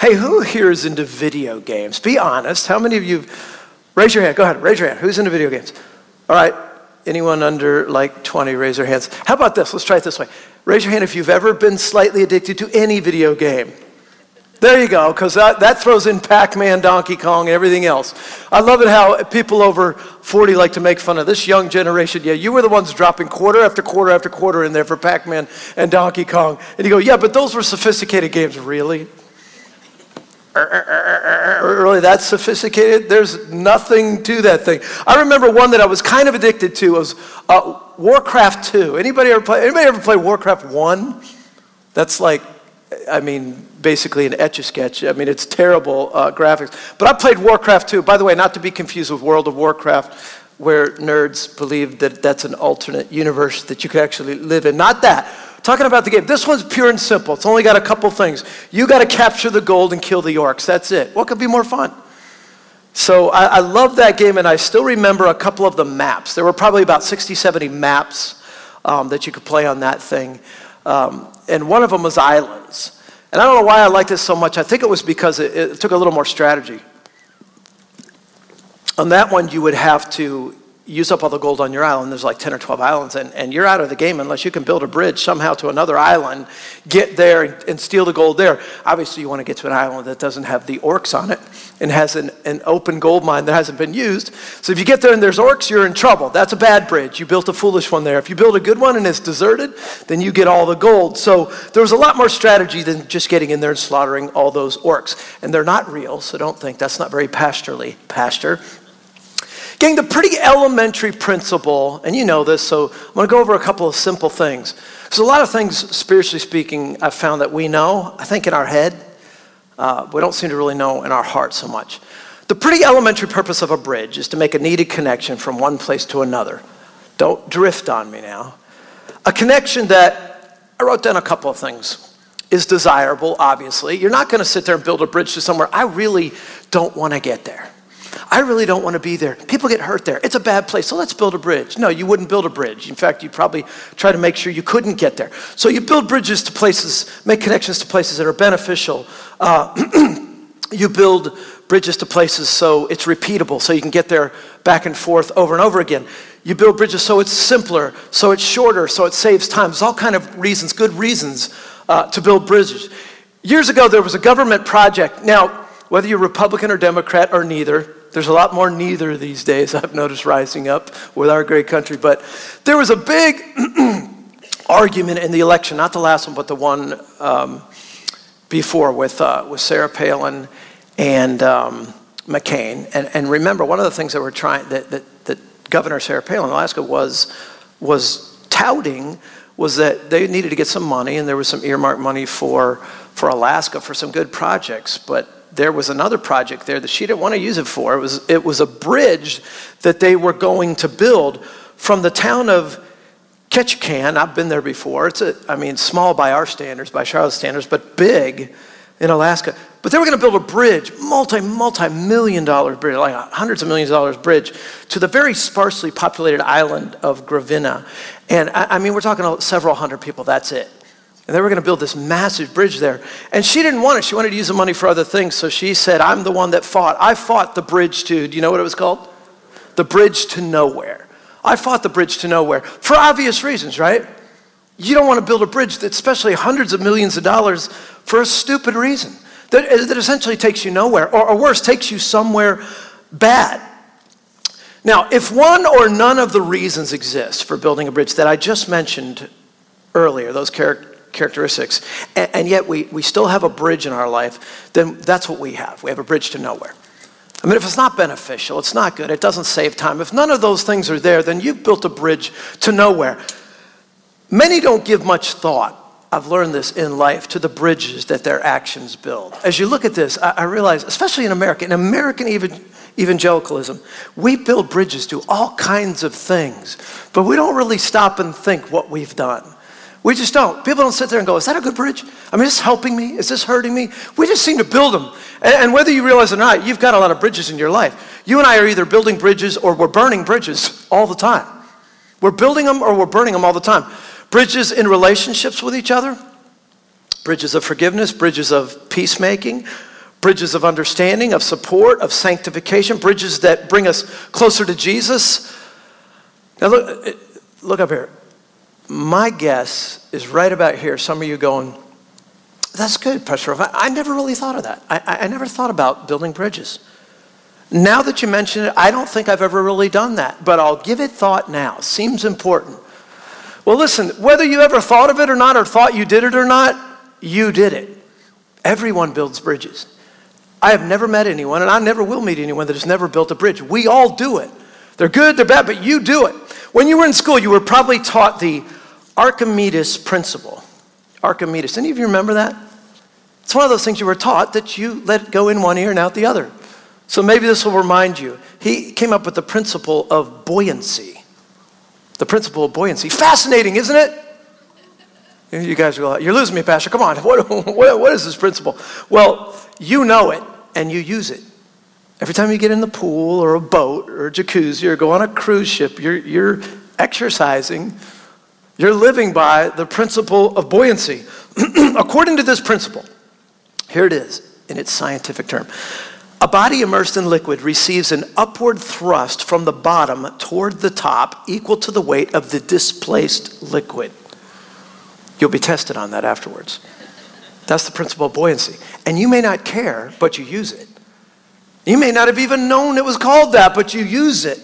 Hey, who here is into video games? Be honest. How many of you, raise your hand. Go ahead, raise your hand. Who's into video games? All right, anyone under like 20, raise their hands. How about this? Let's try it this way. Raise your hand if you've ever been slightly addicted to any video game. There you go, because that throws in Pac-Man, Donkey Kong, and everything else. I love it how people over 40 like to make fun of this young generation. Yeah, you were the ones dropping quarter after quarter after quarter in there for Pac-Man and Donkey Kong. And you go, yeah, but those were sophisticated games. Really? Really, that's sophisticated? There's nothing to that thing. I remember one that I was kind of addicted to. It was Warcraft 2. Anybody ever play Warcraft 1? That's like, I mean, basically an Etch-a-Sketch. I mean, it's terrible graphics. But I played Warcraft 2. By the way, not to be confused with World of Warcraft, where nerds believe that that's an alternate universe that you could actually live in. Not that. Talking about the game. This one's pure and simple. It's only got a couple things. You got to capture the gold and kill the orcs. That's it. What could be more fun? So I love that game, and I still remember a couple of the maps. There were probably about 60, 70 maps that you could play on that thing. And one of them was islands. And I don't know why I liked this so much. I think it was because it took a little more strategy. On that one, you would have to use up all the gold on your island. There's like 10 or 12 islands, and you're out of the game unless you can build a bridge somehow to another island, get there, and steal the gold there. Obviously, you want to get to an island that doesn't have the orcs on it and has an open gold mine that hasn't been used. So if you get there and there's orcs, you're in trouble. That's a bad bridge. You built a foolish one there. If you build a good one and it's deserted, then you get all the gold. So there was a lot more strategy than just getting in there and slaughtering all those orcs. And they're not real, so don't think that's not very pasture. Getting the pretty elementary principle, and you know this, so I'm going to go over a couple of simple things. There's a lot of things, spiritually speaking, I've found that we know, I think in our head. We don't seem to really know in our heart so much. The pretty elementary purpose of a bridge is to make a needed connection from one place to another. Don't drift on me now. A connection that, I wrote down a couple of things, is desirable, obviously. You're not going to sit there and build a bridge to somewhere, I really don't want to get there. I really don't want to be there. People get hurt there. It's a bad place, so let's build a bridge. No, you wouldn't build a bridge. In fact, you'd probably try to make sure you couldn't get there. So you build bridges to places, make connections to places that are beneficial. You build bridges to places so it's repeatable, so you can get there back and forth over and over again. You build bridges so it's simpler, so it's shorter, so it saves time. There's all kind of reasons, good reasons to build bridges. Years ago, there was a government project. Now, whether you're Republican or Democrat or neither, there's a lot more neither these days, I've noticed, rising up with our great country. But there was a big argument in the election, not the last one, but the one before with Sarah Palin and McCain. And remember, one of the things that we're trying, that Governor Sarah Palin in Alaska was touting was that they needed to get some money, and there was some earmarked money for Alaska for some good projects, but there was another project there that she didn't want to use it for. It was a bridge that they were going to build from the town of Ketchikan. I've been there before. It's small by our standards, by Charlotte's standards, but big in Alaska. But they were going to build a bridge, multi-million-dollar bridge, like hundreds of millions of dollars bridge, to the very sparsely populated island of Gravina. And I mean, we're talking several hundred people, that's it. And they were going to build this massive bridge there. And she didn't want it. She wanted to use the money for other things. So she said, I'm the one that fought. I fought the bridge to, do you know what it was called? The bridge to nowhere. I fought the bridge to nowhere for obvious reasons, right? You don't want to build a bridge that's especially hundreds of millions of dollars for a stupid reason. That essentially takes you nowhere, or worse, takes you somewhere bad. Now, if one or none of the reasons exist for building a bridge that I just mentioned earlier, those characteristics, and yet we still have a bridge in our life, then that's what we have. We have a bridge to nowhere. I mean, if it's not beneficial, it's not good, it doesn't save time. If none of those things are there, then you've built a bridge to nowhere. Many don't give much thought, I've learned this in life, to the bridges that their actions build. As you look at this, I realize, especially in America, in American evangelicalism, we build bridges to all kinds of things, but we don't really stop and think what we've done. We just don't. People don't sit there and go, is that a good bridge? I mean, is this helping me? Is this hurting me? We just seem to build them. And whether you realize it or not, you've got a lot of bridges in your life. You and I are either building bridges or we're burning bridges all the time. We're building them or we're burning them all the time. Bridges in relationships with each other, bridges of forgiveness, bridges of peacemaking, Bridges of understanding, of support, of sanctification, bridges that bring us closer to Jesus. Now look up here. My guess is right about here, some of you going, that's good, Pastor. I never really thought of that. I never thought about building bridges. Now that you mention it, I don't think I've ever really done that, but I'll give it thought now. Seems important. Well, listen, whether you ever thought of it or not, or thought you did it or not, you did it. Everyone builds bridges. I have never met anyone, and I never will meet anyone that has never built a bridge. We all do it. They're good, they're bad, but you do it. When you were in school, you were probably taught the Archimedes principle. Archimedes. Any of you remember that? It's one of those things you were taught that you let go in one ear and out the other. So maybe this will remind you. He came up with the principle of buoyancy. The principle of buoyancy. Fascinating, isn't it? You guys are like, you're losing me, Pastor. Come on. What is this principle? Well, you know it, and you use it. Every time you get in the pool or a boat or a jacuzzi or go on a cruise ship, you're exercising. You're living by the principle of buoyancy. According to this principle, here it is in its scientific term. A body immersed in liquid receives an upward thrust from the bottom toward the top equal to the weight of the displaced liquid. You'll be tested on that afterwards. That's the principle of buoyancy. And you may not care, but you use it. You may not have even known it was called that, but you use it.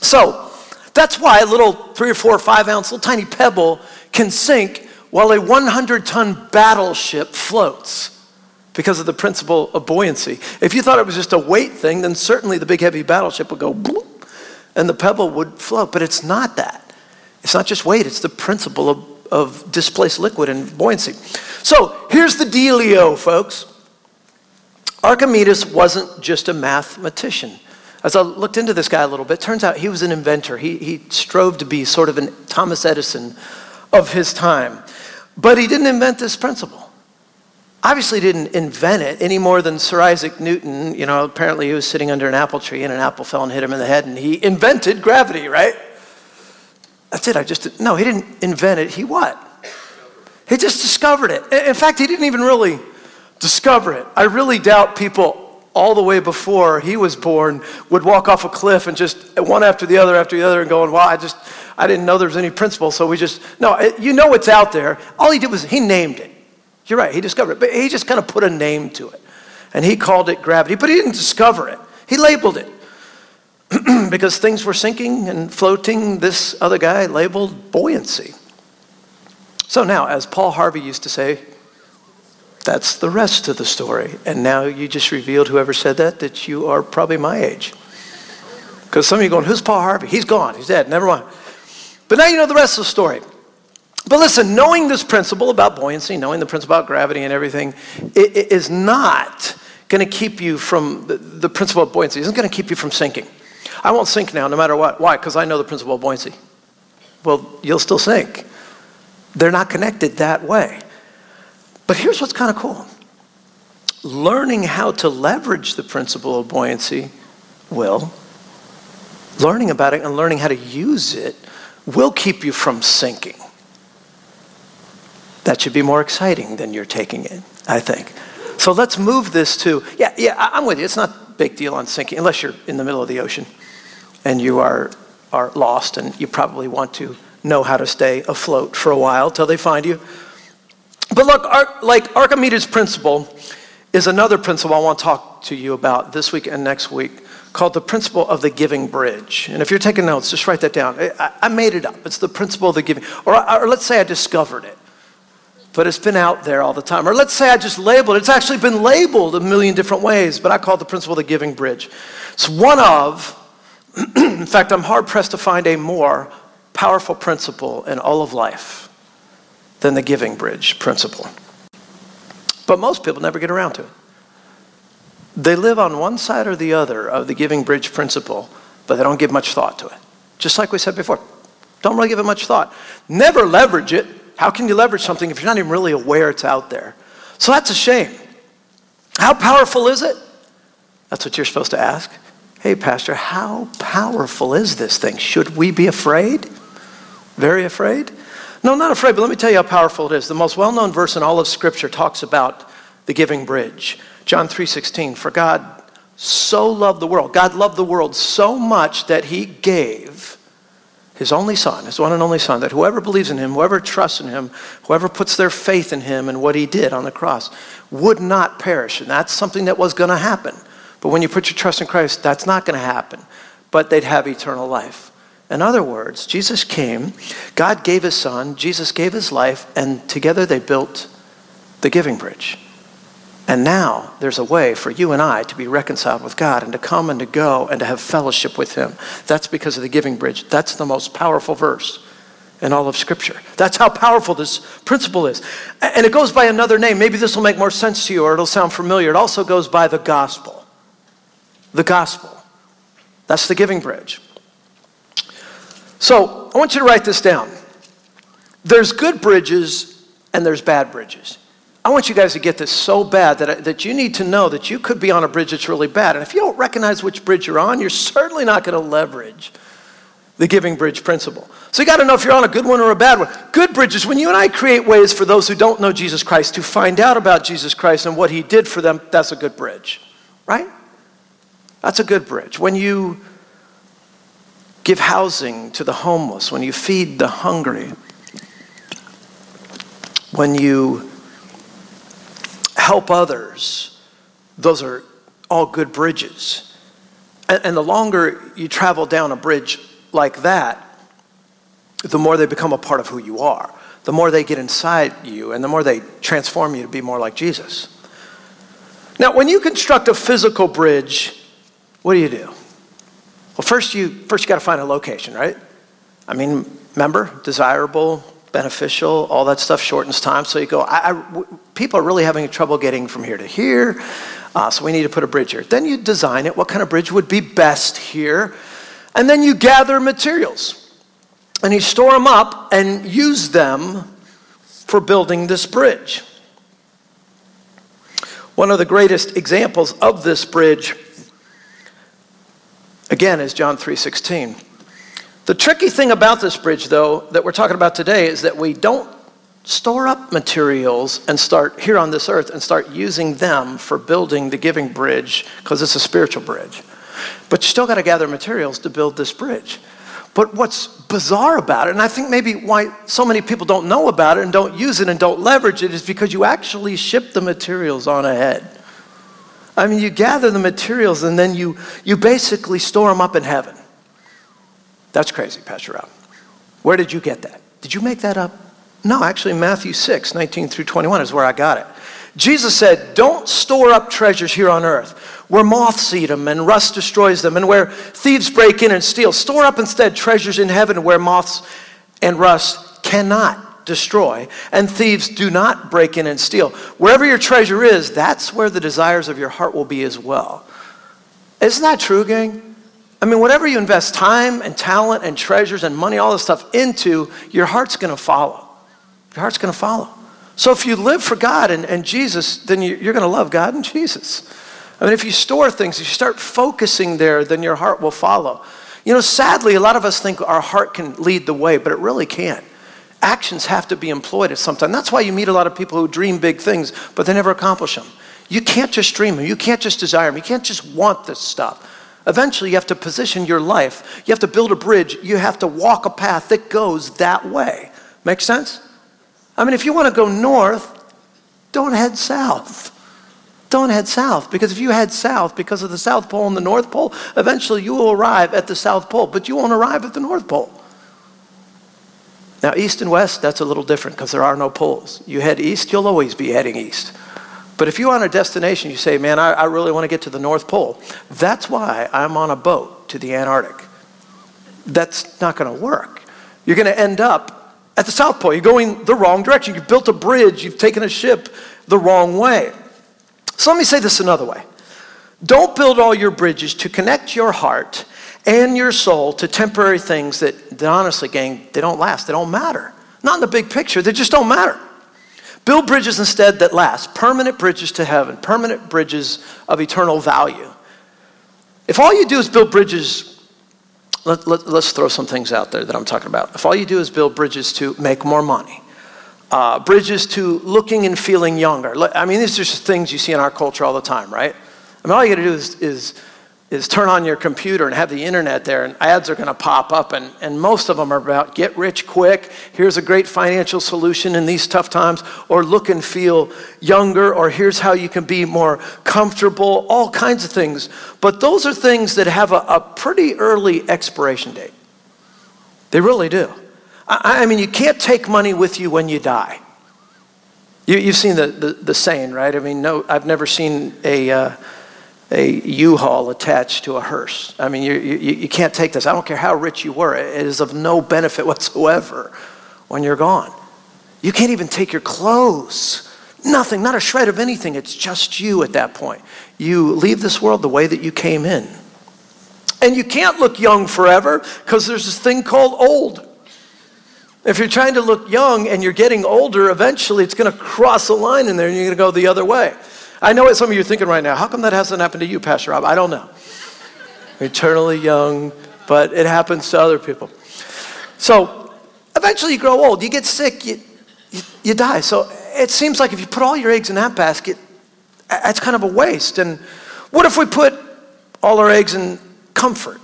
So that's why a little 3 or 4 or 5 ounce, little tiny pebble can sink while a 100-ton battleship floats because of the principle of buoyancy. If you thought it was just a weight thing, then certainly the big heavy battleship would go bloop, and the pebble would float, but it's not that. It's not just weight, it's the principle of displaced liquid and buoyancy. So here's the dealio, folks. Archimedes wasn't just a mathematician. As I looked into this guy a little bit, turns out he was an inventor. He strove to be sort of a Thomas Edison of his time. But he didn't invent this principle. Obviously didn't invent it any more than Sir Isaac Newton. You know, apparently he was sitting under an apple tree and an apple fell and hit him in the head, and he invented gravity, right? That's it. No, he didn't invent it. He what? He just discovered it. In fact, he didn't even really discover it. I really doubt people all the way before he was born would walk off a cliff and just one after the other and going, well, I didn't know there was any principle, so we just, no, you know it's out there. All he did was he named it. You're right, he discovered it, but he just kind of put a name to it, and he called it gravity, but he didn't discover it. He labeled it. Because things were sinking and floating, this other guy labeled buoyancy. So now, as Paul Harvey used to say, that's the rest of the story. And now you just revealed, whoever said that you are probably my age. Because some of you are going, who's Paul Harvey? He's gone, he's dead, never mind. But now you know the rest of the story. But listen, knowing this principle about buoyancy, knowing the principle about gravity and everything, it is not going to keep you from, the principle of buoyancy isn't going to keep you from sinking. I won't sink now, no matter what. Why? Because I know the principle of buoyancy. Well, you'll still sink. They're not connected that way. But here's what's kind of cool. Learning how to leverage the principle of buoyancy will. Learning about it and learning how to use it will keep you from sinking. That should be more exciting than you're taking it, I think. So let's move this to, yeah, I'm with you. It's not big deal on sinking, unless you're in the middle of the ocean and you are lost and you probably want to know how to stay afloat for a while till they find you. But look, like Archimedes' principle is another principle I want to talk to you about this week and next week called the principle of the giving bridge. And if you're taking notes, just write that down. I made it up. It's the principle of the giving, or let's say I discovered it, but it's been out there all the time. Or let's say I just labeled it. It's actually been labeled a million different ways, but I call it the principle of the giving bridge. It's one of, in fact, I'm hard-pressed to find a more powerful principle in all of life than the giving bridge principle. But most people never get around to it. They live on one side or the other of the giving bridge principle, but they don't give much thought to it. Just like we said before, don't really give it much thought. Never leverage it. How can you leverage something if you're not even really aware it's out there? So that's a shame. How powerful is it? That's what you're supposed to ask. Hey, Pastor, how powerful is this thing? Should we be afraid? Very afraid? No, not afraid, but let me tell you how powerful it is. The most well-known verse in all of Scripture talks about the giving bridge. John 3:16, for God so loved the world. God loved the world so much that he gave his only son, his one and only son, that whoever believes in him, whoever trusts in him, whoever puts their faith in him and what he did on the cross would not perish. And that's something that was going to happen. But when you put your trust in Christ, that's not going to happen. But they'd have eternal life. In other words, Jesus came, God gave his son, Jesus gave his life, and together they built the Giving Bridge. And now there's a way for you and I to be reconciled with God and to come and to go and to have fellowship with him. That's because of the Giving Bridge. That's the most powerful verse in all of Scripture. That's how powerful this principle is. And it goes by another name. Maybe this will make more sense to you or it'll sound familiar. It also goes by the gospel. The gospel. That's the Giving Bridge. So I want you to write this down. There's good bridges and there's bad bridges. I want you guys to get this so bad that you need to know that you could be on a bridge that's really bad. And if you don't recognize which bridge you're on, you're certainly not going to leverage the Giving Bridge principle. So you got to know if you're on a good one or a bad one. Good bridges, when you and I create ways for those who don't know Jesus Christ to find out about Jesus Christ and what he did for them, that's a good bridge, right? That's a good bridge. When you give housing to the homeless, when you feed the hungry, when you help others, those are all good bridges. And the longer you travel down a bridge like that, the more they become a part of who you are. The more they get inside you and the more they transform you to be more like Jesus. Now, when you construct a physical bridge, what do? Well, first you got to find a location, right? I mean, remember, desirable, beneficial, all that stuff shortens time. So you go, people are really having trouble getting from here to here, so we need to put a bridge here. Then you design it. What kind of bridge would be best here? And then you gather materials, and you store them up and use them for building this bridge. One of the greatest examples of this bridge, again, is John 3:16. The tricky thing about this bridge, though, that we're talking about today is that we don't store up materials and start here on this earth and start using them for building the Giving Bridge because it's a spiritual bridge. But you still got to gather materials to build this bridge. But what's bizarre about it, and I think maybe why so many people don't know about it and don't use it and don't leverage it, is because you actually ship the materials on ahead. I mean, you gather the materials and then you basically store them up in heaven. That's crazy, Pastor Rob. Where did you get that? Did you make that up? No, actually, Matthew 6:19 through 21 is where I got it. Jesus said, don't store up treasures here on earth where moths eat them and rust destroys them and where thieves break in and steal. Store up instead treasures in heaven where moths and rust cannot destroy and thieves do not break in and steal. Wherever your treasure is, that's where the desires of your heart will be as well. Isn't that true, gang? I mean, whatever you invest time and talent and treasures and money, all this stuff into, your heart's going to follow. Your heart's going to follow. So if you live for God and Jesus, then you're going to love God and Jesus. I mean, if you store things, if you start focusing there, then your heart will follow. You know, sadly, a lot of us think our heart can lead the way, but it really can't. Actions have to be employed at some time. That's why you meet a lot of people who dream big things, but they never accomplish them. You can't just dream them. You can't just desire them. You can't just want this stuff. Eventually, you have to position your life. You have to build a bridge. You have to walk a path that goes that way. Make sense? I mean, if you want to go north, don't head south. Don't head south, because if you head south because of the South Pole and the North Pole, eventually you will arrive at the South Pole, but you won't arrive at the North Pole. Now, east and west, that's a little different because there are no poles. You head east, you'll always be heading east. But if you're on a destination, you say, man, I really want to get to the North Pole. That's why I'm on a boat to the Antarctic. That's not going to work. You're going to end up at the South Pole. You're going the wrong direction. You've built a bridge. You've taken a ship the wrong way. So let me say this another way. Don't build all your bridges to connect your heart and your soul to temporary things that honestly, gang, they don't last. They don't matter. Not in the big picture. They just don't matter. Build bridges instead that last, permanent bridges to heaven, permanent bridges of eternal value. If all you do is build bridges, let's throw some things out there that I'm talking about. If all you do is build bridges to make more money, bridges to looking and feeling younger. I mean, these are just things you see in our culture all the time, right? I mean, all you got to do is turn on your computer and have the internet there, and ads are going to pop up, and most of them are about get rich quick, here's a great financial solution in these tough times, or look and feel younger, or here's how you can be more comfortable, all kinds of things. But those are things that have a pretty early expiration date. They really do. I mean, you can't take money with you when you die. You've seen the saying, right? I mean, no, I've never seen a U-Haul attached to a hearse. I mean, you can't take this. I don't care how rich you were. It is of no benefit whatsoever when you're gone. You can't even take your clothes. Nothing, not a shred of anything. It's just you at that point. You leave this world the way that you came in. And you can't look young forever because there's this thing called old. If you're trying to look young and you're getting older, eventually it's going to cross a line in there and you're going to go the other way. I know what some of you are thinking right now. How come that hasn't happened to you, Pastor Rob? I don't know. Eternally young, but it happens to other people. So eventually you grow old. You get sick. You die. So it seems like if you put all your eggs in that basket, that's kind of a waste. And what if we put all our eggs in comfort?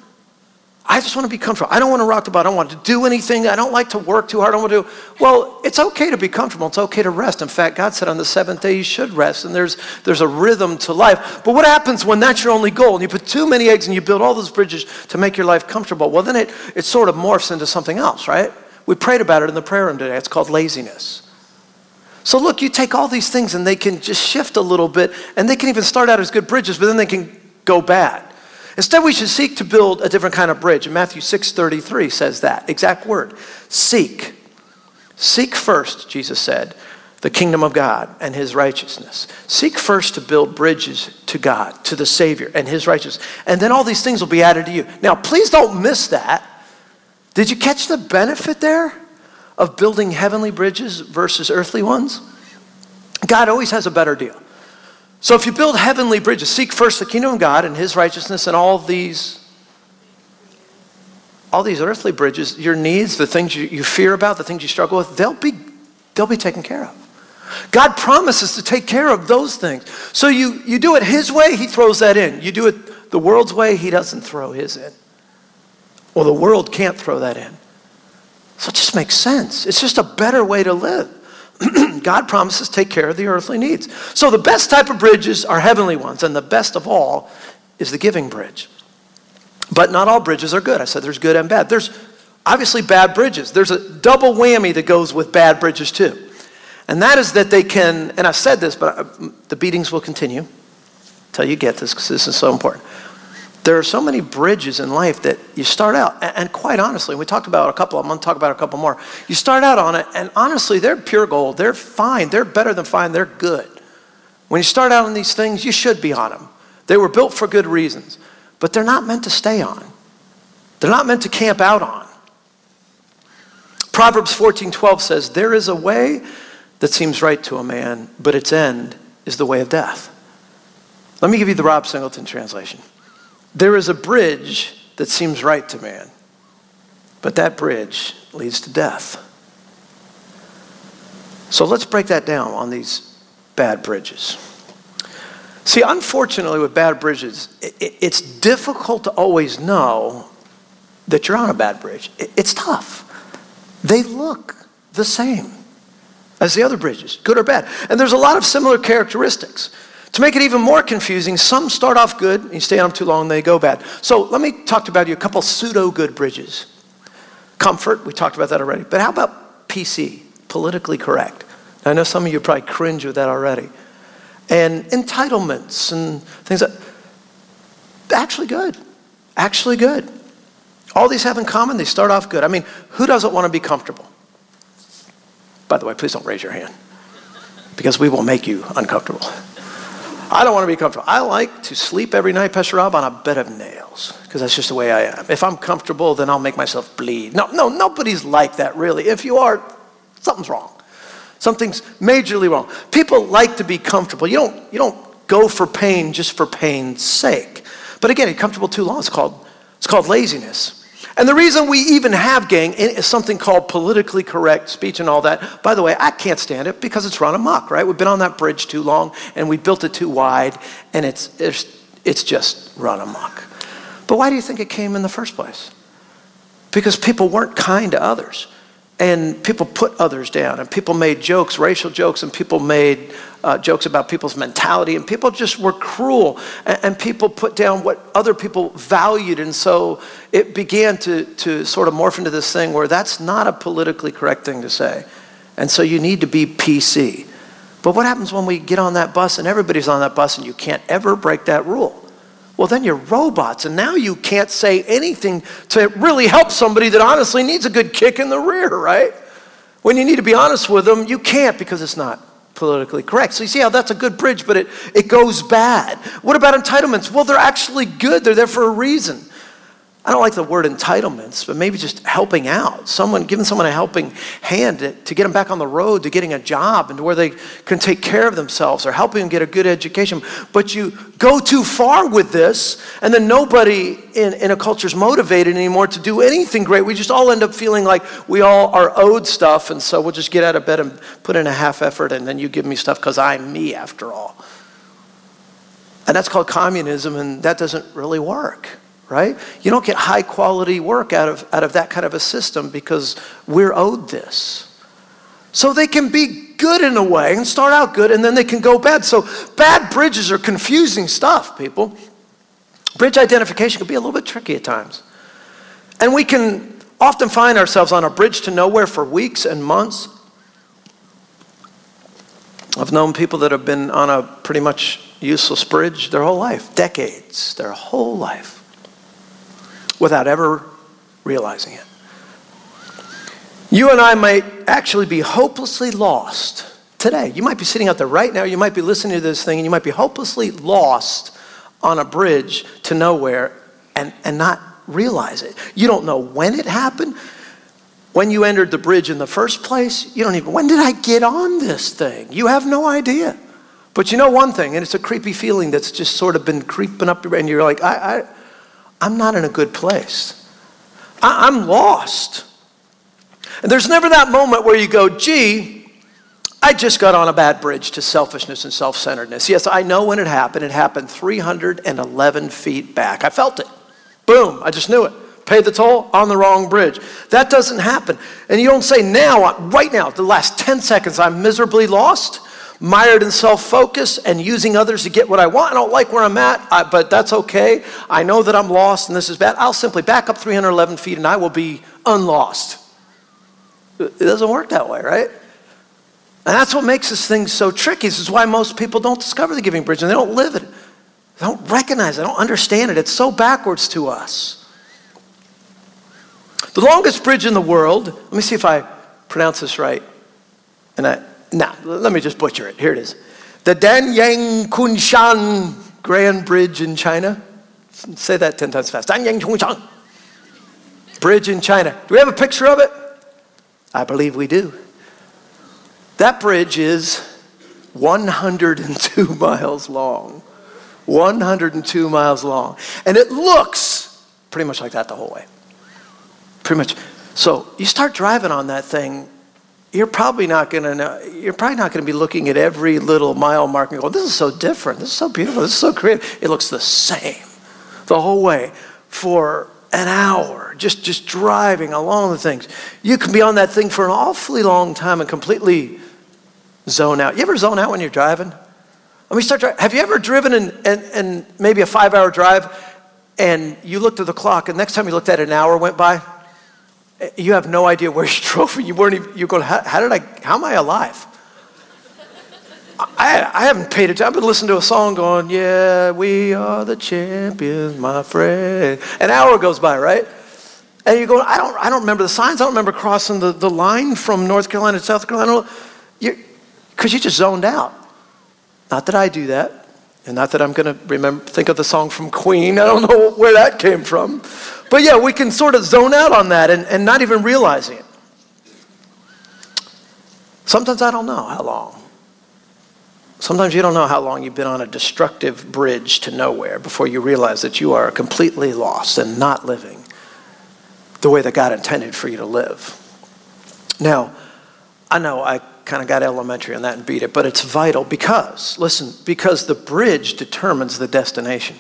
I just want to be comfortable. I don't want to rock the boat. I don't want to do anything. I don't like to work too hard. I don't want to do. Well, it's okay to be comfortable. It's okay to rest. In fact, God said on the seventh day you should rest, and there's a rhythm to life. But what happens when that's your only goal, and you put too many eggs and you build all those bridges to make your life comfortable? Well, then it sort of morphs into something else, right? We prayed about it in the prayer room today. It's called laziness. So look, you take all these things, and they can just shift a little bit, and they can even start out as good bridges, but then they can go bad. Instead, we should seek to build a different kind of bridge. And Matthew 6:33 says that, exact word. Seek. Seek first, Jesus said, the kingdom of God and his righteousness. Seek first to build bridges to God, to the Savior and his righteousness. And then all these things will be added to you. Now, please don't miss that. Did you catch the benefit there of building heavenly bridges versus earthly ones? God always has a better deal. So if you build heavenly bridges, seek first the kingdom of God and his righteousness, and all these earthly bridges, your needs, the things you fear about, the things you struggle with, they'll be taken care of. God promises to take care of those things. So you do it his way, he throws that in. You do it the world's way, he doesn't throw his in. Well, the world can't throw that in. So it just makes sense. It's just a better way to live. God promises to take care of the earthly needs. So the best type of bridges are heavenly ones, and the best of all is the giving bridge. But not all bridges are good. I said there's good and bad. There's obviously bad bridges. There's a double whammy that goes with bad bridges too. And that is that they can, and I said this, but the beatings will continue until you get this because this is so important. There are so many bridges in life that you start out, and quite honestly, we talked about a couple of them, I'm going to talk about a couple more. You start out on it, and honestly, they're pure gold. They're fine. They're better than fine. They're good. When you start out on these things, you should be on them. They were built for good reasons, but they're not meant to stay on. They're not meant to camp out on. Proverbs 14:12 says, "There is a way that seems right to a man, but its end is the way of death." Let me give you the Rob Singleton translation. There is a bridge that seems right to man, but that bridge leads to death. So let's break that down on these bad bridges. See, unfortunately with bad bridges, it's difficult to always know that you're on a bad bridge. It's tough. They look the same as the other bridges, good or bad. And there's a lot of similar characteristics. To make it even more confusing, some start off good, and you stay on them too long, they go bad. So let me talk about you a couple pseudo-good bridges. Comfort, we talked about that already. But how about PC, politically correct? Now, I know some of you probably cringe with that already. And entitlements and things that, actually good. All these have in common, they start off good. I mean, who doesn't want to be comfortable? By the way, please don't raise your hand, because we will make you uncomfortable. I don't want to be comfortable. I like to sleep every night, Pastor Rob, on a bed of nails, because that's just the way I am. If I'm comfortable, then I'll make myself bleed. No, nobody's like that, really. If you are, something's wrong. Something's majorly wrong. People like to be comfortable. You don't go for pain just for pain's sake. But again, you're comfortable too long. It's called laziness. And the reason we even have, gang, is something called politically correct speech and all that. By the way, I can't stand it because it's run amok, right? We've been on that bridge too long and we built it too wide and it's just run amok. But why do you think it came in the first place? Because people weren't kind to others and people put others down and people made jokes, racial jokes, and people made jokes about people's mentality and people just were cruel and people put down what other people valued, and so it began to sort of morph into this thing where that's not a politically correct thing to say. And so you need to be PC. But what happens when we get on that bus and everybody's on that bus and you can't ever break that rule? Well, then you're robots, and now you can't say anything to really help somebody that honestly needs a good kick in the rear, right? When you need to be honest with them, you can't because it's not politically correct. So you see how that's a good bridge, but it goes bad. What about entitlements? Well, they're actually good. They're there for a reason. I don't like the word entitlements, but maybe just helping out. Giving someone a helping hand to get them back on the road to getting a job and to where they can take care of themselves, or helping them get a good education. But you go too far with this, and then nobody in a culture is motivated anymore to do anything great. We just all end up feeling like we all are owed stuff, and so we'll just get out of bed and put in a half effort, and then you give me stuff because I'm me after all. And that's called communism, and that doesn't really work. Right? You don't get high quality work out of that kind of a system because we're owed this. So they can be good in a way and start out good and then they can go bad. So bad bridges are confusing stuff, people. Bridge identification can be a little bit tricky at times. And we can often find ourselves on a bridge to nowhere for weeks and months. I've known people that have been on a pretty much useless bridge their whole life, decades, their whole life, without ever realizing it. You and I might actually be hopelessly lost today. You might be sitting out there right now, you might be listening to this thing, and you might be hopelessly lost on a bridge to nowhere and not realize it. You don't know when it happened, when you entered the bridge in the first place. You don't even, when did I get on this thing? You have no idea. But you know one thing, and it's a creepy feeling that's just sort of been creeping up your brain, and you're like, I'm not in a good place. I'm lost. And there's never that moment where you go, gee, I just got on a bad bridge to selfishness and self-centeredness. Yes, I know when it happened. It happened 311 feet back. I felt it. Boom, I just knew it. Paid the toll on the wrong bridge. That doesn't happen. And you don't say now, right now, the last 10 seconds, I'm miserably lost, mired in self-focus and using others to get what I want. I don't like where I'm at, but that's okay. I know that I'm lost and this is bad. I'll simply back up 311 feet and I will be unlost. It doesn't work that way, right? And that's what makes this thing so tricky. This is why most people don't discover the Giving Bridge and they don't live it. They don't recognize it. They don't understand it. It's so backwards to us. The longest bridge in the world, let me see if I pronounce this right. Let me just butcher it. Here it is. The Danyang Kunshan Grand Bridge in China. Say that 10 times fast. Danyang Kunshan Bridge in China. Do we have a picture of it? I believe we do. That bridge is 102 miles long. 102 miles long. And it looks pretty much like that the whole way. Pretty much. So you start driving on that thing, you're probably not going to be looking at every little mile marker and going, this is so different, this is so beautiful, this is so creative. It looks the same the whole way for an hour, just driving along the things. You can be on that thing for an awfully long time and completely zone out. You ever zone out when you're driving? Have you ever driven and maybe a 5-hour drive and you looked at the clock and next time you looked at it, an hour went by? You have no idea where you drove from. You're going, how am I alive? I haven't paid attention. I've been listening to a song going, yeah, we are the champions, my friend. An hour goes by, right? And you're going, I don't remember the signs. I don't remember crossing the line from North Carolina to South Carolina. Because you just zoned out. Not that I do that. And not that I'm going to think of the song from Queen. I don't know where that came from. But yeah, we can sort of zone out on that and not even realizing it. Sometimes I don't know how long. Sometimes you don't know how long you've been on a destructive bridge to nowhere before you realize that you are completely lost and not living the way that God intended for you to live. Now, I know I kind of got elementary on that and beat it, but it's vital because, listen, because the bridge determines the destination.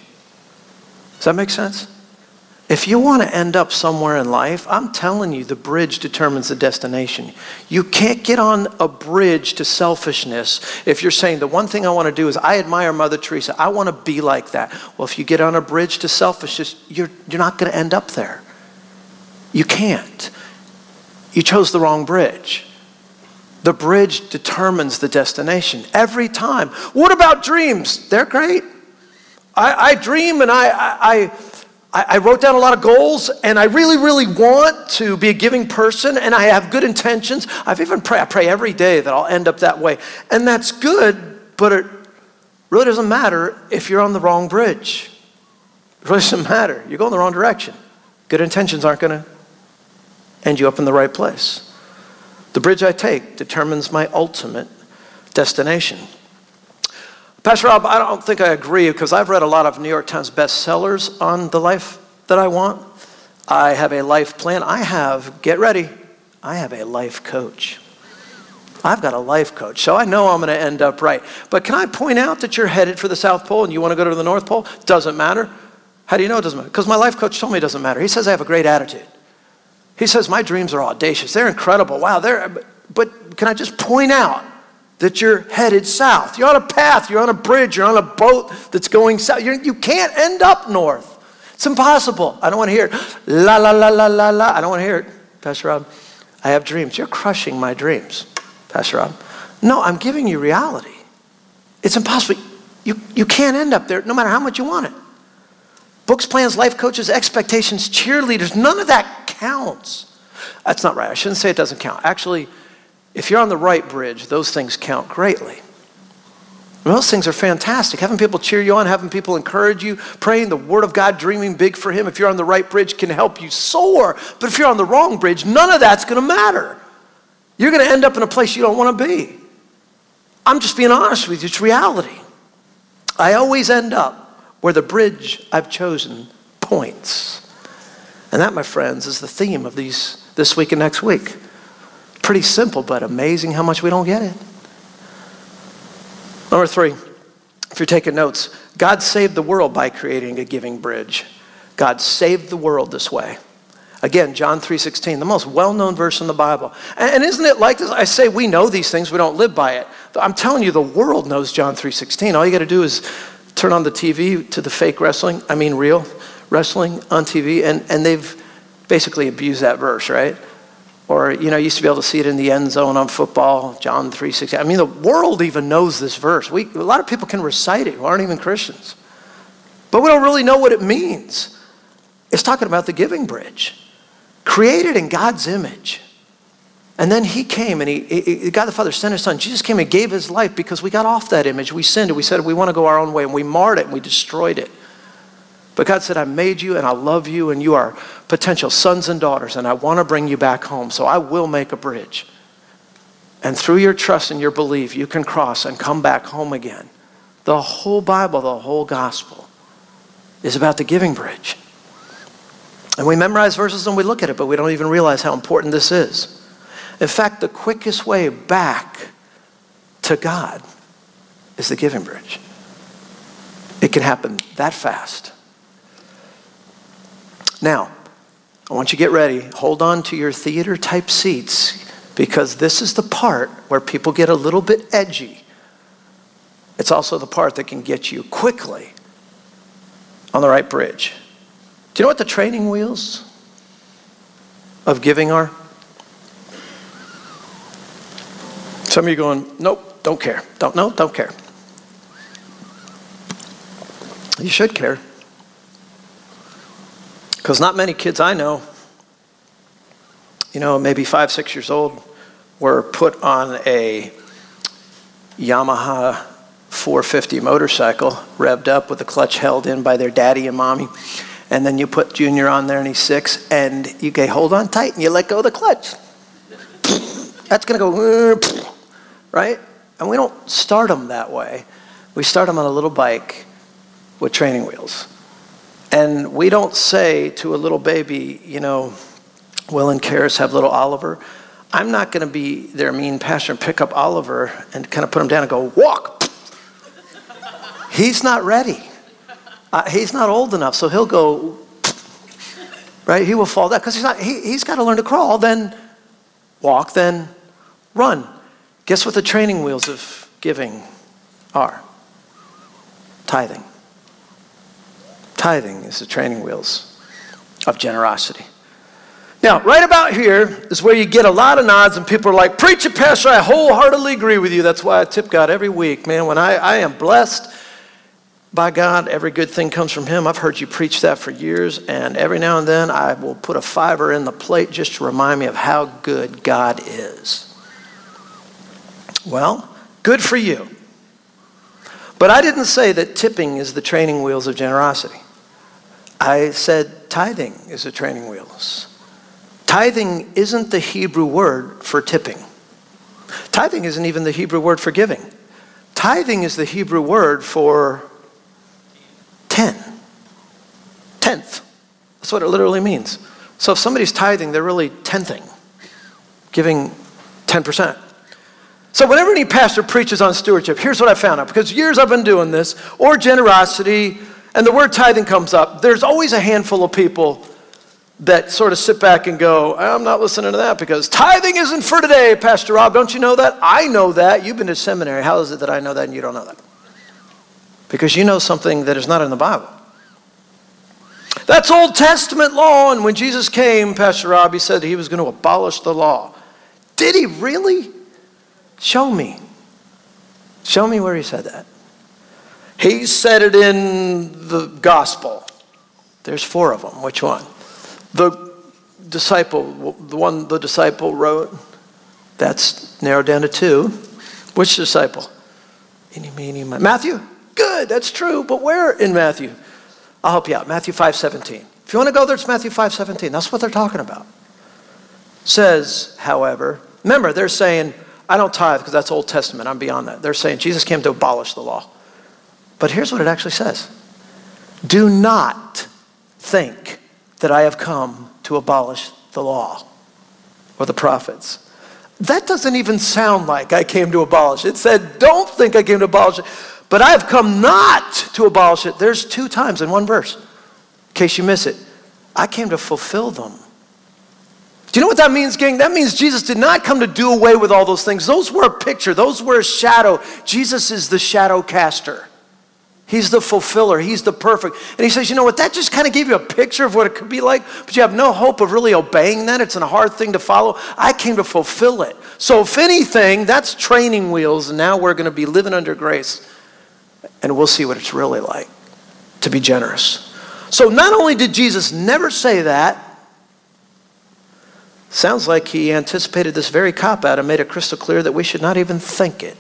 Does that make sense? If you want to end up somewhere in life, I'm telling you, the bridge determines the destination. You can't get on a bridge to selfishness if you're saying, the one thing I want to do is, I admire Mother Teresa, I want to be like that. Well, if you get on a bridge to selfishness, you're not going to end up there. You can't. You chose the wrong bridge. The bridge determines the destination every time. What about dreams? They're great. I dream and I wrote down a lot of goals, and I really, really want to be a giving person, and I have good intentions. I pray every day that I'll end up that way. And that's good, but it really doesn't matter if you're on the wrong bridge. It really doesn't matter. You're going the wrong direction. Good intentions aren't going to end you up in the right place. The bridge I take determines my ultimate destination. Pastor Rob, I don't think I agree because I've read a lot of New York Times bestsellers on the life that I want. I have a life plan. I have a life coach. I've got a life coach, so I know I'm going to end up right. But can I point out that you're headed for the South Pole and you want to go to the North Pole? Doesn't matter. How do you know it doesn't matter? Because my life coach told me it doesn't matter. He says I have a great attitude. He says my dreams are audacious. They're incredible. Wow. But can I just point out that you're headed south? You're on a path, you're on a bridge, you're on a boat that's going south. You can't end up north. It's impossible. I don't want to hear it. La, la, la, la, la, la. I don't want to hear it. Pastor Rob, I have dreams. You're crushing my dreams, Pastor Rob. No, I'm giving you reality. It's impossible. You can't end up there no matter how much you want it. Books, plans, life coaches, expectations, cheerleaders, none of that counts. That's not right. I shouldn't say it doesn't count. Actually, if you're on the right bridge, those things count greatly. And those things are fantastic. Having people cheer you on, having people encourage you, praying the Word of God, dreaming big for Him, if you're on the right bridge, can help you soar. But if you're on the wrong bridge, none of that's going to matter. You're going to end up in a place you don't want to be. I'm just being honest with you. It's reality. I always end up where the bridge I've chosen points. And that, my friends, is the theme of this week and next week. Pretty simple, but amazing how much we don't get it. Number 3, if you're taking notes, God saved the world by creating a giving bridge. God saved the world this way. Again, John 3:16, the most well-known verse in the Bible. And isn't it like this? I say we know these things, we don't live by it. I'm telling you, the world knows John 3:16. All you got to do is turn on the TV to the fake wrestling, I mean real wrestling on TV, and they've basically abused that verse, right? Or, you used to be able to see it in the end zone on football, John 3:16. I mean, the world even knows this verse. A lot of people can recite it who aren't even Christians. But we don't really know what it means. It's talking about the giving bridge, created in God's image. And then He came and God the Father sent His Son. Jesus came and gave His life because we got off that image. We sinned and we said, we want to go our own way. And we marred it and we destroyed it. But God said, I made you and I love you and you are potential sons and daughters and I want to bring you back home. So I will make a bridge. And through your trust and your belief, you can cross and come back home again. The whole Bible, the whole gospel is about the giving bridge. And we memorize verses and we look at it, but we don't even realize how important this is. In fact, the quickest way back to God is the giving bridge. It can happen that fast. Now, I want you to get ready. Hold on to your theater-type seats because this is the part where people get a little bit edgy. It's also the part that can get you quickly on the right bridge. Do you know what the training wheels of giving are? Some of you are going, nope, don't care. Don't care. You should care. Because not many kids I know, maybe 5, 6 years old, were put on a Yamaha 450 motorcycle, revved up with the clutch held in by their daddy and mommy. And then you put Junior on there and he's 6, and you go, hold on tight, and you let go of the clutch. That's going to go, right? And we don't start them that way. We start them on a little bike with training wheels. And we don't say to a little baby, Will and Karis have little Oliver. I'm not going to be their mean pastor and pick up Oliver and kind of put him down and go, walk. He's not ready. He's not old enough, so he'll go, right? He will fall down because he's got to learn to crawl, then walk, then run. Guess what the training wheels of giving are? Tithing. Tithing is the training wheels of generosity. Now, right about here is where you get a lot of nods and people are like, preach it, Pastor, I wholeheartedly agree with you. That's why I tip God every week. Man, when I am blessed by God, every good thing comes from Him. I've heard you preach that for years, and every now and then I will put a $5 in the plate just to remind me of how good God is. Well, good for you. But I didn't say that tipping is the training wheels of generosity. I said tithing is the training wheels. Tithing isn't the Hebrew word for tipping. Tithing isn't even the Hebrew word for giving. Tithing is the Hebrew word for 10. Tenth. That's what it literally means. So if somebody's tithing, they're really tenthing, giving 10%. So whenever any pastor preaches on stewardship, here's what I found out. Because years I've been doing this, or generosity, and the word tithing comes up, there's always a handful of people that sort of sit back and go, I'm not listening to that because tithing isn't for today, Pastor Rob. Don't you know that? I know that. You've been to seminary. How is it that I know that and you don't know that? Because you know something that is not in the Bible. That's Old Testament law. And when Jesus came, Pastor Rob, he said he was going to abolish the law. Did he really? Show me. Show me where he said that. He said it in the gospel. There's 4 of them. Which one? The one the disciple wrote, that's narrowed down to 2. Which disciple? Matthew? Good, that's true, but where in Matthew? I'll help you out, Matthew 5:17. If you want to go there, it's Matthew 5:17. That's what they're talking about. Says, however, remember, they're saying, I don't tithe because that's Old Testament. I'm beyond that. They're saying Jesus came to abolish the law. But here's what it actually says. Do not think that I have come to abolish the law or the prophets. That doesn't even sound like I came to abolish it. It said, don't think I came to abolish it, but I have come not to abolish it. There's 2 times in one verse, in case you miss it. I came to fulfill them. Do you know what that means, gang? That means Jesus did not come to do away with all those things. Those were a picture. Those were a shadow. Jesus is the shadow caster. He's the fulfiller. He's the perfect. And he says, you know what? That just kind of gave you a picture of what it could be like, but you have no hope of really obeying that. It's a hard thing to follow. I came to fulfill it. So if anything, that's training wheels, and now we're going to be living under grace, and we'll see what it's really like to be generous. So not only did Jesus never say that, sounds like he anticipated this very cop-out and made it crystal clear that we should not even think it.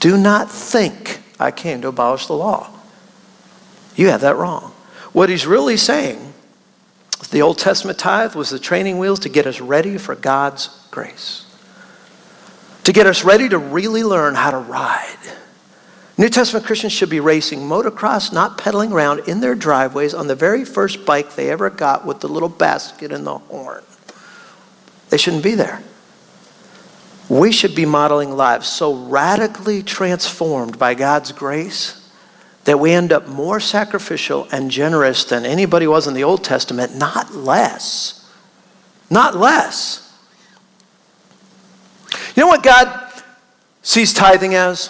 Do not think I came to abolish the law. You have that wrong. What he's really saying is the Old Testament tithe was the training wheels to get us ready for God's grace. To get us ready to really learn how to ride. New Testament Christians should be racing motocross, not pedaling around in their driveways on the very first bike they ever got with the little basket and the horn. They shouldn't be there. We should be modeling lives so radically transformed by God's grace that we end up more sacrificial and generous than anybody was in the Old Testament, not less. Not less. You know what God sees tithing as?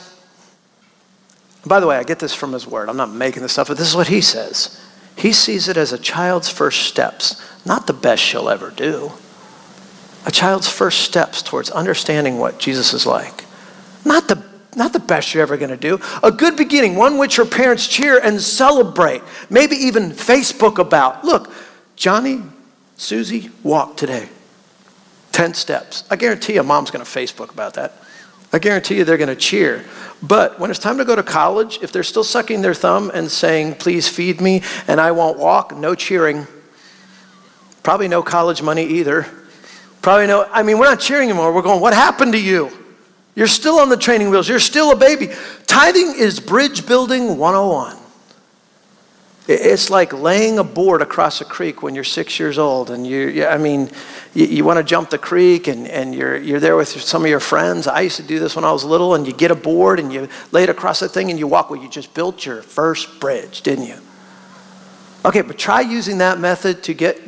By the way, I get this from His Word. I'm not making this up, but this is what He says. He sees it as a child's first steps, not the best she'll ever do. A child's first steps towards understanding what Jesus is like. Not the best you're ever going to do. A good beginning, one which your parents cheer and celebrate. Maybe even Facebook about. Look, Johnny, Susie walked today. 10 steps. I guarantee you mom's going to Facebook about that. I guarantee you they're going to cheer. But when it's time to go to college, if they're still sucking their thumb and saying, please feed me and I won't walk, no cheering. Probably no college money either. Probably no, I mean, we're not cheering anymore. We're going, what happened to you? You're still on the training wheels. You're still a baby. Tithing is bridge building 101. It's like laying a board across a creek when you're 6 years old, and you want to jump the creek, and you're there with some of your friends. I used to do this when I was little, and you get a board and you lay it across the thing and you walk. Well, you just built your first bridge, didn't you? Okay, but try using that method to get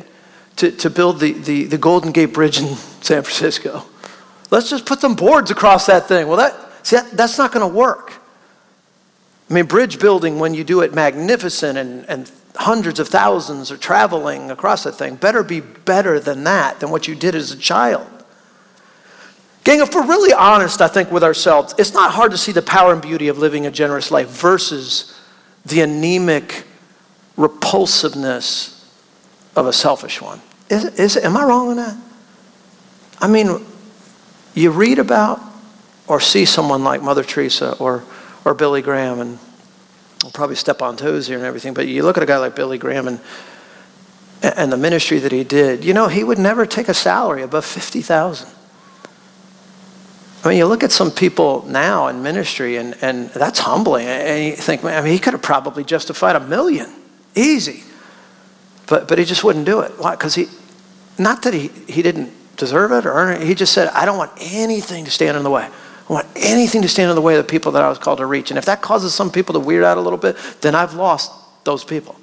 to build the Golden Gate Bridge in San Francisco. Let's just put some boards across that thing. Well, that's not going to work. I mean, bridge building, when you do it magnificent and hundreds of thousands are traveling across that thing, better be better than that, than what you did as a child. Gang, if we're really honest, I think, with ourselves, it's not hard to see the power and beauty of living a generous life versus the anemic repulsiveness of a selfish one. Am I wrong on that? I mean, you read about or see someone like Mother Teresa or Billy Graham, and I'll probably step on toes here and everything, but you look at a guy like Billy Graham and the ministry that he did, you know, he would never take a salary above $50,000. I mean, you look at some people now in ministry, and that's humbling, and you think, man, I mean, he could have probably justified $1 million, easy, but he just wouldn't do it. Why? Because he didn't deserve it or earn it, he just said, I don't want anything to stand in the way. I want anything to stand in the way of the people that I was called to reach. And if that causes some people to weird out a little bit, then I've lost those people.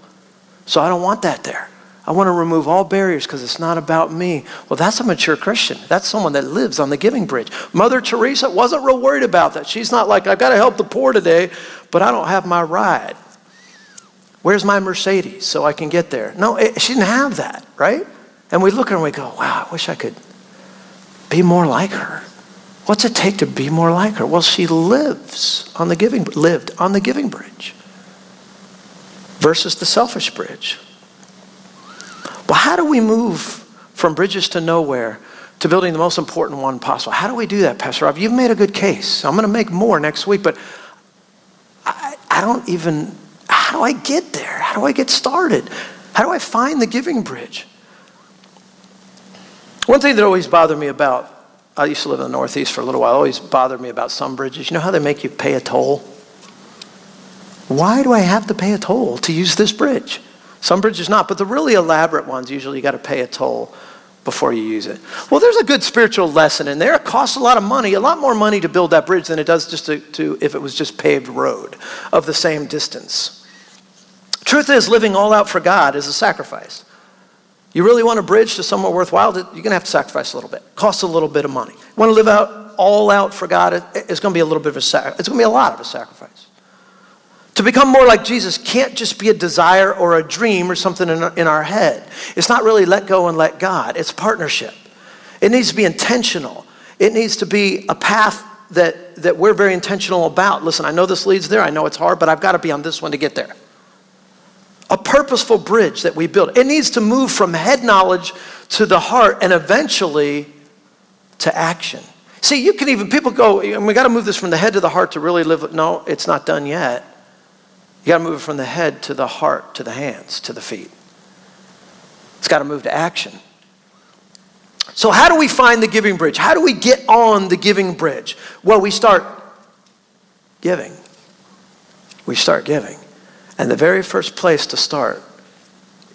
So I don't want that there. I want to remove all barriers because it's not about me. Well, that's a mature Christian. That's someone that lives on the giving bridge. Mother Teresa wasn't real worried about that. She's not like, I've got to help the poor today, but I don't have my ride. Where's my Mercedes so I can get there? No, she didn't have that, right? And we look at her and we go, wow, I wish I could be more like her. What's it take to be more like her? Well, she lived on the giving bridge versus the selfish bridge. Well, how do we move from bridges to nowhere to building the most important one possible? How do we do that, Pastor Rob? You've made a good case. I'm going to make more next week, but how do I get there? How do I get started? How do I find the giving bridge? One thing that always bothered me about, I used to live in the Northeast for a little while. It always bothered me about some bridges. You know how they make you pay a toll? Why do I have to pay a toll to use this bridge? Some bridges not, but the really elaborate ones, usually you got to pay a toll before you use it. Well, there's a good spiritual lesson in there. It costs a lot of money, a lot more money to build that bridge than it does just to if it was just paved road of the same distance. Truth is, living all out for God is a sacrifice. You really want a bridge to somewhere worthwhile, you're going to have to sacrifice a little bit. Costs a little bit of money. You want to live out all out for God, it's going to be a little bit of a sacrifice. It's going to be a lot of a sacrifice. To become more like Jesus can't just be a desire or a dream or something in our head. It's not really let go and let God. It's partnership. It needs to be intentional. It needs to be a path that we're very intentional about. Listen, I know this leads there. I know it's hard, but I've got to be on this one to get there. A purposeful bridge that we build. It needs to move from head knowledge to the heart and eventually to action. See, you can even, people go, we got to move this from the head to the heart to really live. No, it's not done yet. You got to move it from the head to the heart, to the hands, to the feet. It's got to move to action. So how do we find the giving bridge? How do we get on the giving bridge? Well, we start giving. We start giving. And the very first place to start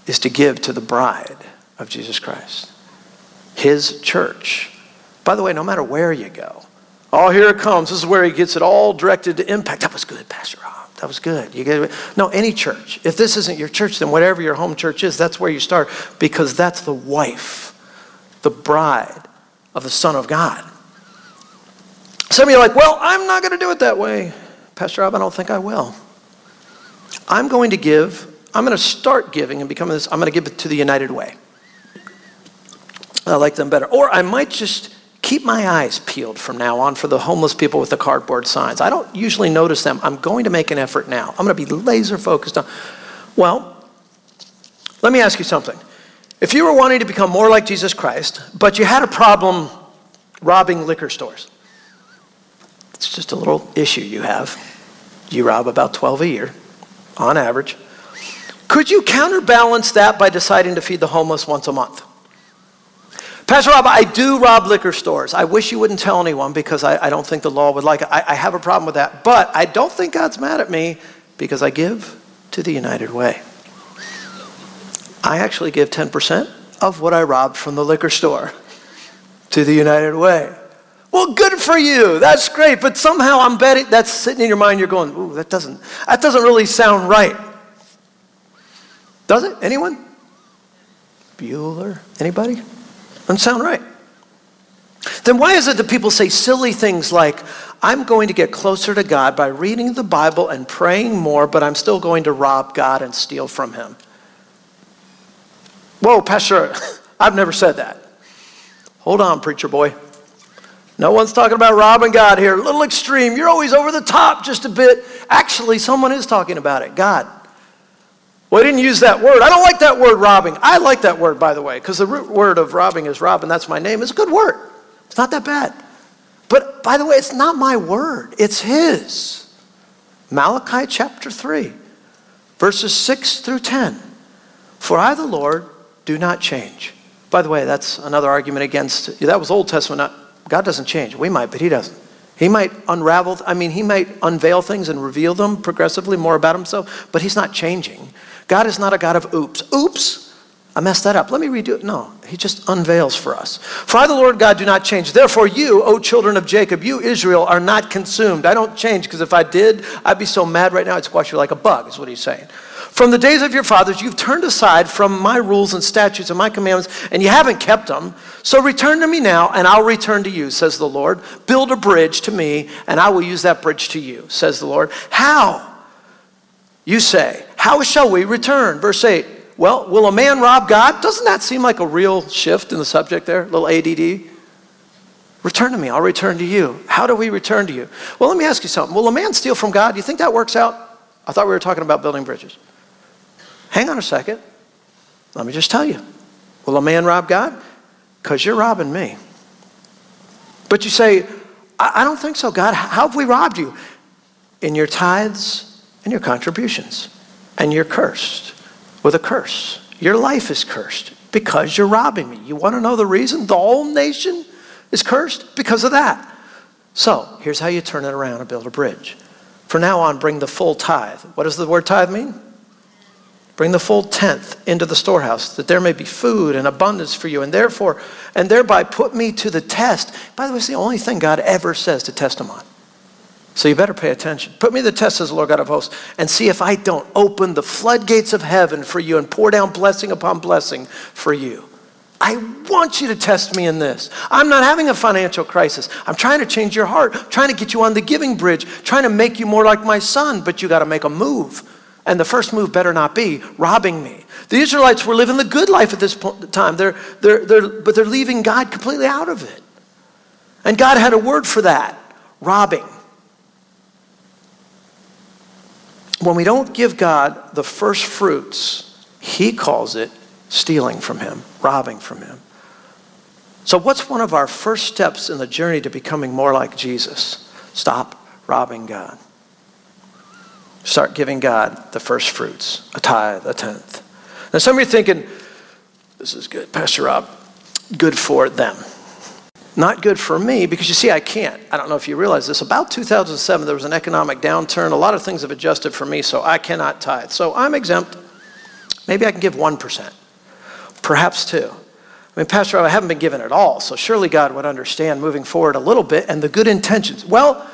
is to give to the bride of Jesus Christ, his church. By the way, no matter where you go, oh, here it comes. This is where he gets it all directed to Impact. That was good, Pastor Rob. That was good. You get it. No, any church. If this isn't your church, then whatever your home church is, that's where you start, because that's the wife, the bride of the Son of God. Some of you are like, well, I'm not going to do it that way. Pastor Rob, I don't think I will. I'm going to give, I'm going to start giving and becoming this, I'm going to give it to the United Way. I like them better. Or I might just keep my eyes peeled from now on for the homeless people with the cardboard signs. I don't usually notice them. I'm going to make an effort now. I'm going to be laser focused on. Well, let me ask you something. If you were wanting to become more like Jesus Christ, but you had a problem robbing liquor stores, it's just a little issue you have. You rob about 12 a year. On average, could you counterbalance that by deciding to feed the homeless once a month? Pastor Rob, I do rob liquor stores. I wish you wouldn't tell anyone because I don't think the law would like it. I have a problem with that, but I don't think God's mad at me because I give to the United Way. I actually give 10% of what I robbed from the liquor store to the United Way. Well, good for you. That's great. But somehow I'm betting that's sitting in your mind. You're going, ooh, that doesn't really sound right. Does it? Anyone? Bueller? Anybody? Doesn't sound right. Then why is it that people say silly things like, I'm going to get closer to God by reading the Bible and praying more, but I'm still going to rob God and steal from him? Whoa, Pastor, I've never said that. Hold on, preacher boy. No one's talking about robbing God here. A little extreme. You're always over the top just a bit. Actually, someone is talking about it. God. Well, I didn't use that word. I don't like that word, robbing. I like that word, by the way, because the root word of robbing is rob, and that's my name. It's a good word. It's not that bad. But, by the way, it's not my word. It's his. Malachi chapter 3, verses 6 through 10. For I, the Lord, do not change. By the way, that's another argument against, that was Old Testament, not God doesn't change. We might, but he doesn't. He might unravel, he might unveil things and reveal them progressively more about himself, but he's not changing. God is not a God of oops. Oops, I messed that up. Let me redo it. No, he just unveils for us. For I, the Lord God, do not change. Therefore you, O children of Jacob, you, Israel, are not consumed. I don't change, because if I did, I'd be so mad right now I'd squash you like a bug, is what he's saying. From the days of your fathers, you've turned aside from my rules and statutes and my commandments, and you haven't kept them. So return to me now, and I'll return to you, says the Lord. Build a bridge to me, and I will use that bridge to you, says the Lord. How? You say, how shall we return? Verse 8, well, will a man rob God? Doesn't that seem like a real shift in the subject there? A little ADD? Return to me, I'll return to you. How do we return to you? Well, let me ask you something. Will a man steal from God? Do you think that works out? I thought we were talking about building bridges. Hang on a second. Let me just tell you. Will a man rob God? Because you're robbing me. But you say, I don't think so, God. How have we robbed you? In your tithes and your contributions. And you're cursed with a curse. Your life is cursed because you're robbing me. You want to know the reason? The whole nation is cursed because of that. So here's how you turn it around and build a bridge. From now on, bring the full tithe. What does the word tithe mean? Bring the full tenth into the storehouse, that there may be food and abundance for you, and therefore, and thereby put me to the test. By the way, it's the only thing God ever says to test him on. So you better pay attention. Put me to the test, says the Lord God of hosts, and see if I don't open the floodgates of heaven for you and pour down blessing upon blessing for you. I want you to test me in this. I'm not having a financial crisis. I'm trying to change your heart, I'm trying to get you on the giving bridge, trying to make you more like my son, but you got to make a move. And the first move better not be robbing me. The Israelites were living the good life at this time, but they're leaving God completely out of it. And God had a word for that, robbing. When we don't give God the first fruits, he calls it stealing from him, robbing from him. So what's one of our first steps in the journey to becoming more like Jesus? Stop robbing God. Start giving God the first fruits, a tithe, a tenth. Now some of you are thinking, this is good, Pastor Rob, good for them. Not good for me, because you see, I can't. I don't know if you realize this. About 2007, there was an economic downturn. A lot of things have adjusted for me, so I cannot tithe. So I'm exempt. Maybe I can give 1%, perhaps 2%. I mean, Pastor Rob, I haven't been given at all, so surely God would understand moving forward a little bit and the good intentions. Well,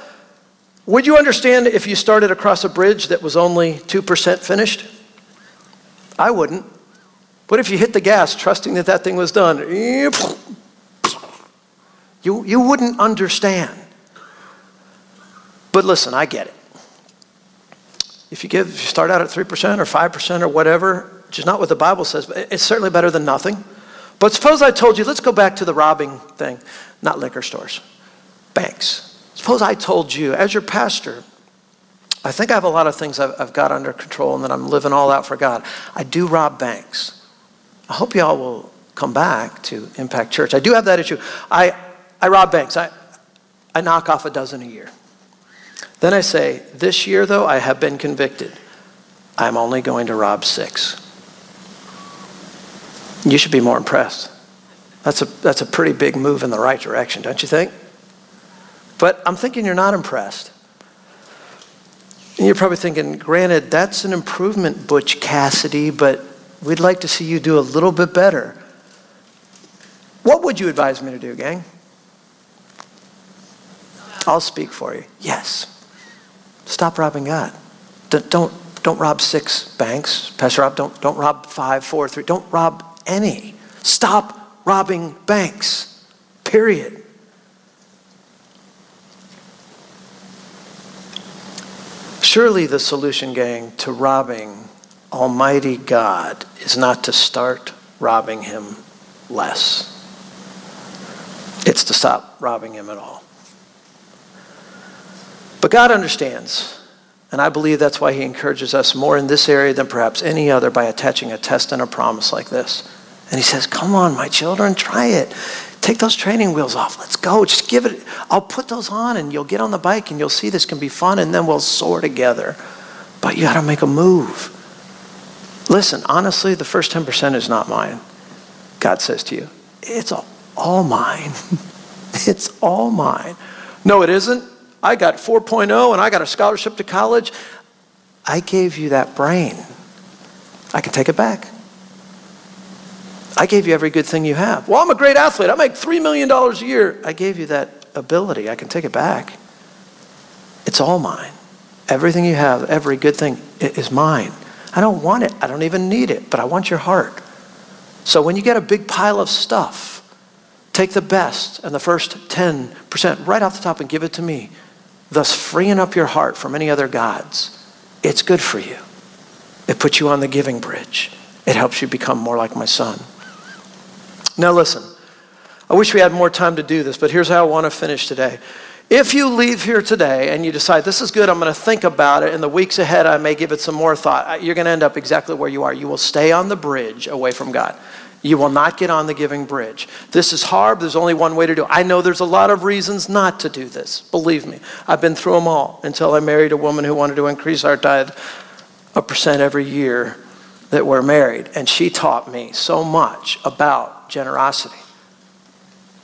would you understand if you started across a bridge that was only 2% finished? I wouldn't. What if you hit the gas trusting that that thing was done? You wouldn't understand. But listen, I get it. If you give, you start out at 3% or 5% or whatever, which is not what the Bible says, but it's certainly better than nothing. But suppose I told you, let's go back to the robbing thing, not liquor stores, banks. Suppose I told you, as your pastor, I think I have a lot of things I've got under control and that I'm living all out for God. I do rob banks. I hope y'all will come back to Impact Church. I do have that issue. I rob banks. I knock off 12 a year. Then I say, this year, though, I have been convicted. I'm only going to rob 6. You should be more impressed. That's a pretty big move in the right direction, don't you think? But I'm thinking you're not impressed. And you're probably thinking, granted, that's an improvement, Butch Cassidy, but We'd like to see you do a little bit better. What would you advise me to do, gang? I'll speak for you. Yes. Stop robbing God. Don't rob 6 banks. Pastor Rob, don't rob 5, 4, 3. Don't rob any. Stop robbing banks. Period. Surely the solution, gang, to robbing Almighty God is not to start robbing him less. It's to stop robbing him at all. But God understands, and I believe that's why he encourages us more in this area than perhaps any other by attaching a test and a promise like this. And he says, come on, my children, try it. Take those training wheels off. Let's go. Just give it. I'll put those on, and you'll get on the bike, and you'll see this can be fun, and then we'll soar together. But you got to make a move. Listen, honestly, the first 10% is not mine. God says to you, it's all mine. It's all mine. No, it isn't. I got 4.0 and I got a scholarship to college. I gave you that brain. I can take it back. I gave you every good thing you have. Well, I'm a great athlete. I make $3 million a year. I gave you that ability. I can take it back. It's all mine. Everything you have, every good thing, it is mine. I don't want it. I don't even need it, but I want your heart. So when you get a big pile of stuff, take the best and the first 10% right off the top and give it to me, thus freeing up your heart from any other gods. It's good for you. It puts you on the giving bridge. It helps you become more like my son. Now listen, I wish we had more time to do this, but here's how I want to finish today. If you leave here today and you decide, this is good, I'm going to think about it, in the weeks ahead I may give it some more thought, you're going to end up exactly where you are. You will stay on the bridge away from God. You will not get on the giving bridge. This is hard. There's only one way to do it. I know there's a lot of reasons not to do this. Believe me. I've been through them all until I married a woman who wanted to increase our tithe 1% every year that we're married. And she taught me so much about generosity.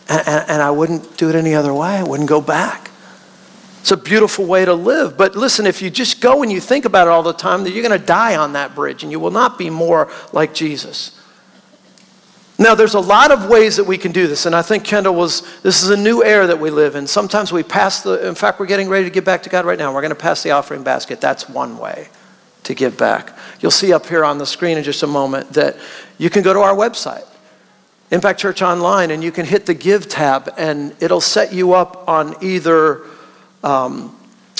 And I wouldn't do it any other way. I wouldn't go back. It's a beautiful way to live. But listen, if you just go and you think about it all the time, then you're going to die on that bridge and you will not be more like Jesus. Now, there's a lot of ways that we can do this, and I think this is a new era that we live in. Sometimes we pass in fact, we're getting ready to give back to God right now. We're going to pass the offering basket. That's one way to give back. You'll see up here on the screen in just a moment that you can go to our website, Impact Church Online, and you can hit the Give tab, and it'll set you up on either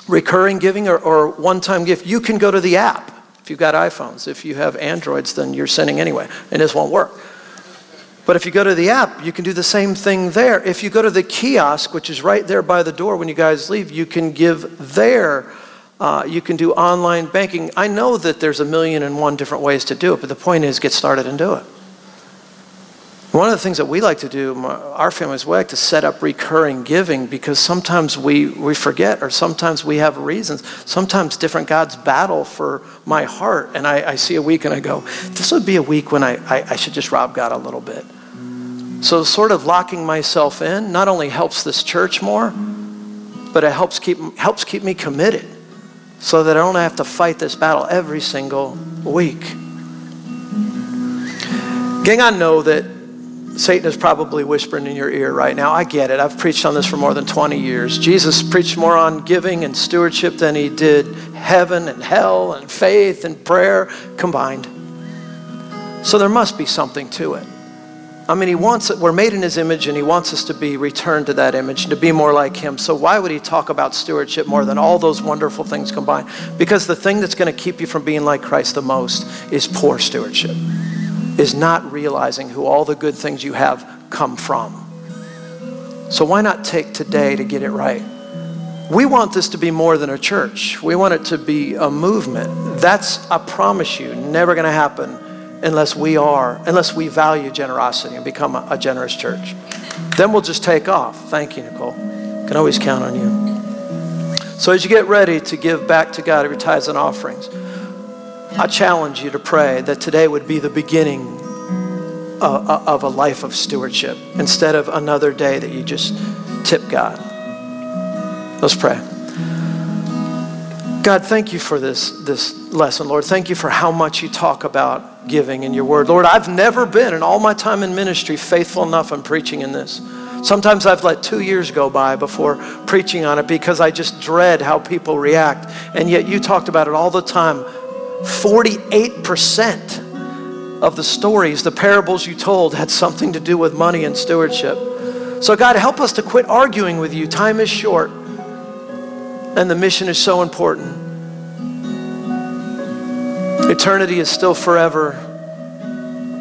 recurring giving or one-time gift. You can go to the app if you've got iPhones. If you have Androids, then you're sinning anyway, and this won't work. But if you go to the app, you can do the same thing there. If you go to the kiosk, which is right there by the door when you guys leave, you can give there. You can do online banking. I know that there's 1,001 different ways to do it, but the point is get started and do it. One of the things that we like to do, our families, we like to set up recurring giving because sometimes we forget or sometimes we have reasons. Sometimes different gods battle for my heart, and I see a week and I go, this would be a week when I should just rob God a little bit. So sort of locking myself in not only helps this church more, but it helps keep me committed so that I don't have to fight this battle every single week. Gang, I know that Satan is probably whispering in your ear right now. I get it. I've preached on this for more than 20 years. Jesus preached more on giving and stewardship than he did heaven and hell and faith and prayer combined. So there must be something to it. I mean, we're made in his image, and he wants us to be returned to that image and to be more like him. So why would he talk about stewardship more than all those wonderful things combined? Because the thing that's going to keep you from being like Christ the most is poor stewardship. Is not realizing who all the good things you have come from. So why not take today to get it right? We want this to be more than a church. We want it to be a movement. That's, I promise you, never going to happen unless we value generosity and become a generous church. Then we'll just take off. Thank you, Nicole. Can always count on you. So as you get ready to give back to God every tithes and offerings, I challenge you to pray that today would be the beginning of a life of stewardship instead of another day that you just tip God. Let's pray. God, thank you for this lesson, Lord. Thank you for how much you talk about giving in your word. Lord, I've never been in all my time in ministry faithful enough in preaching in this. Sometimes I've let 2 years go by before preaching on it because I just dread how people react. And yet you talked about it all the time. 48% of the stories, the parables you told, had something to do with money and stewardship. So God, help us to quit arguing with you. Time is short, and the mission is so important. Eternity is still forever.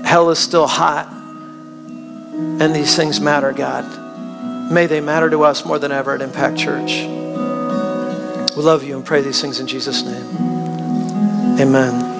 Hell is still hot. And these things matter, God. May they matter to us more than ever at Impact Church. We love you and pray these things in Jesus' name. Amen.